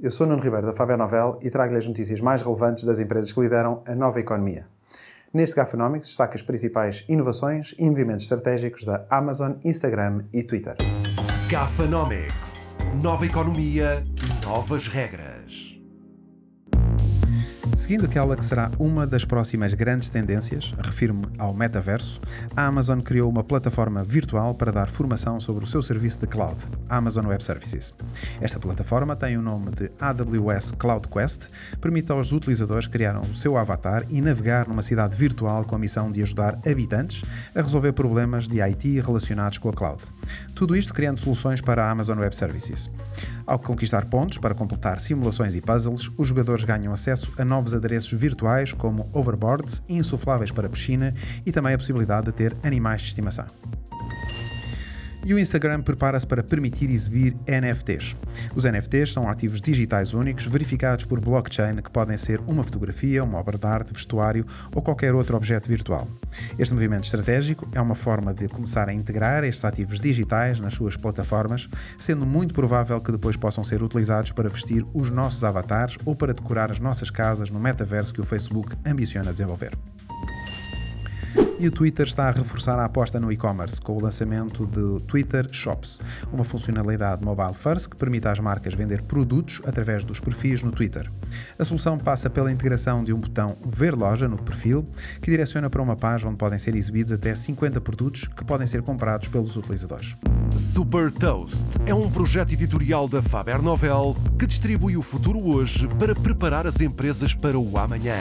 Eu sou Nuno Ribeiro da Fabernovel e trago-lhe as notícias mais relevantes das empresas que lideram a nova economia. Neste Gafanomics destaca as principais inovações e movimentos estratégicos da Amazon, Instagram e Twitter. Gafanomics. Nova economia, novas regras. Seguindo aquela que será uma das próximas grandes tendências, refiro-me ao metaverso, a Amazon criou uma plataforma virtual para dar formação sobre o seu serviço de cloud, Amazon Web Services. Esta plataforma tem o nome de AWS CloudQuest, permite aos utilizadores criar o seu avatar e navegar numa cidade virtual com a missão de ajudar habitantes a resolver problemas de IT relacionados com a cloud. Tudo isto criando soluções para a Amazon Web Services. Ao conquistar pontos para completar simulações e puzzles, os jogadores ganham acesso a novos adereços virtuais como hoverboards, insufláveis para piscina e também a possibilidade de ter animais de estimação. E o Instagram prepara-se para permitir exibir NFTs. Os NFTs são ativos digitais únicos verificados por blockchain que podem ser uma fotografia, uma obra de arte, vestuário ou qualquer outro objeto virtual. Este movimento estratégico é uma forma de começar a integrar estes ativos digitais nas suas plataformas, sendo muito provável que depois possam ser utilizados para vestir os nossos avatares ou para decorar as nossas casas no metaverso que o Facebook ambiciona desenvolver. E o Twitter está a reforçar a aposta no e-commerce com o lançamento de Twitter Shops, uma funcionalidade mobile first que permite às marcas vender produtos através dos perfis no Twitter. A solução passa pela integração de um botão Ver Loja no perfil, que direciona para uma página onde podem ser exibidos até 50 produtos que podem ser comprados pelos utilizadores. Supertoast é um projeto editorial da Fabernovel que distribui o futuro hoje para preparar as empresas para o amanhã.